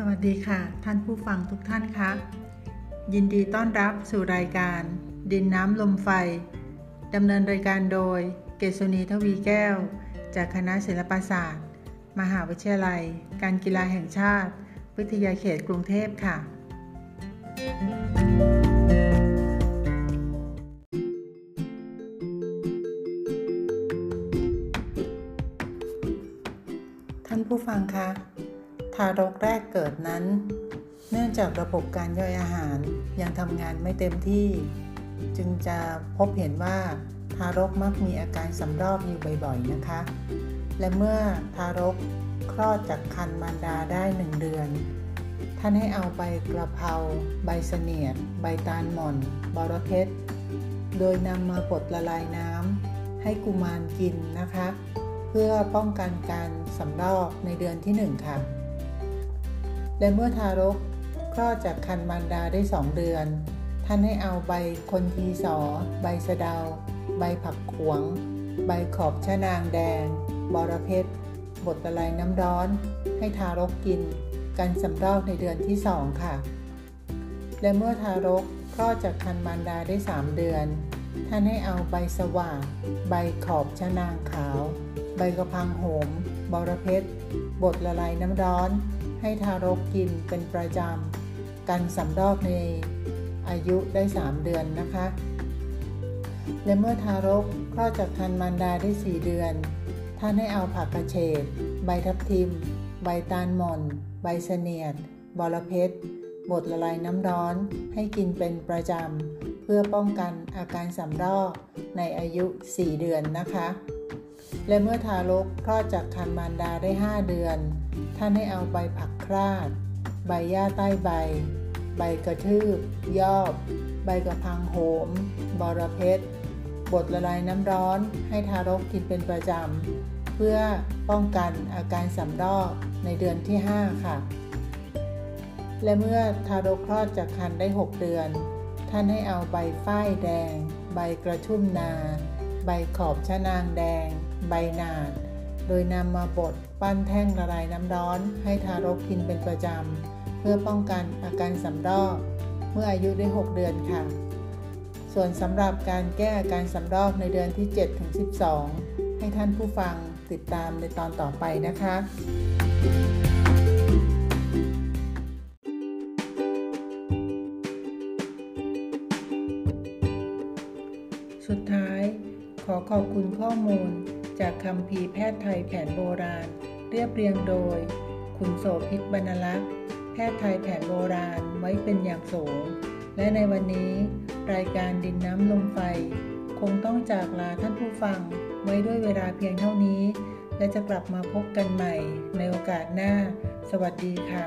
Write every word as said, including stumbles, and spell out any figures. สวัสดีค่ะท่านผู้ฟังทุกท่านคะยินดีต้อนรับสู่รายการดินน้ำลมไฟดำเนินรายการโดยเกษณีทวีแก้วจากคณะศิลปศาสตร์มหาวิทยาลัยการกีฬาแห่งชาติวิทยาเขตกรุงเทพค่ะท่านผู้ฟังคะทารกแรกเกิดนั้นเนื่องจากระบบการย่อยอาหารยังทำงานไม่เต็มที่จึงจะพบเห็นว่าทารกมักมีอาการสำรอกอยู่บ่อยๆนะคะและเมื่อทารกคลอดจากครรภ์มารดาได้หนึ่งเดือนท่านให้เอาใบกระเพราใบเสนียดใบตาลหม่อนบอระเพ็ดโดยนำมาบดละลายน้ำให้กุมารกินนะคะเพื่อป้องกันการสำรอกในเดือนที่หนึ่งค่ะและเมื่อทารกคลอดจากครรภ์มารดาได้สองเดือนท่านให้เอาใบคนทีสอใบสะเดาใบผักขวงใบขอบชะนางแดงบอระเพ็ดบดละลายน้ำร้อนให้ทารกกินกันสำรอกในเดือนที่สองค่ะและเมื่อทารกคลอดจากครรภ์มารดาได้สามเดือนท่านให้เอาใบสว่านใบขอบชะนางขาวใบกระพังโหมบอระเพ็ดบดละลายน้ำร้อนให้ทารกกินเป็นประจำกันสำรอกในอายุได้สามเดือนนะคะและเมื่อทารกคลอดจากครรภ์มารดาได้สี่เดือนท่านให้เอาผักกระเฉดใบทับทิมใบตาลหม่อนใบเสนียดบอระเพ็ดบดละลายน้ำร้อนให้กินเป็นประจำเพื่อป้องกันอาการสำรอกในอายุสี่เดือนนะคะและเมื่อทารกคลอดจากครรภ์มารดาได้ห้าเดือนท่านให้เอาใบผักคราดใบหญ้าใต้ใบใบกระทืบยอบใบกระพังโหมบอระเพ็ดบดละลายน้ำร้อนให้ทารกกินเป็นประจำเพื่อป้องกันอาการสำรอกในเดือนที่ห้าค่ะและเมื่อทารกคลอดจากครรภ์ได้หกเดือนท่านให้เอาใบฝ้ายแดงใบกระทุ่มนาใบขอบชะนางแดงใบหนาดโดยนำมาบดปั้นแท่งละลายน้ำร้อนให้ทารกกินเป็นประจำเพื่อป้องกันอาการสำรอกเมื่ออายุได้หกเดือนค่ะส่วนสำหรับการแก้อาการสำรอกในเดือนที่เจ็ดถึงสิบสองให้ท่านผู้ฟังติดตามในตอนต่อไปนะคะสุดท้ายขอขอบคุณข้อมูลจากคัมภีร์แพทย์ไทยแผนโบราณเรียบเรียงโดยคุณโสภิตบรรณลักษณ์แพทย์ไทยแผนโบราณไว้เป็นอย่างสูงและในวันนี้รายการดินน้ำลมไฟคงต้องจากลาท่านผู้ฟังไว้ด้วยเวลาเพียงเท่านี้และจะกลับมาพบกันใหม่ในโอกาสหน้าสวัสดีค่ะ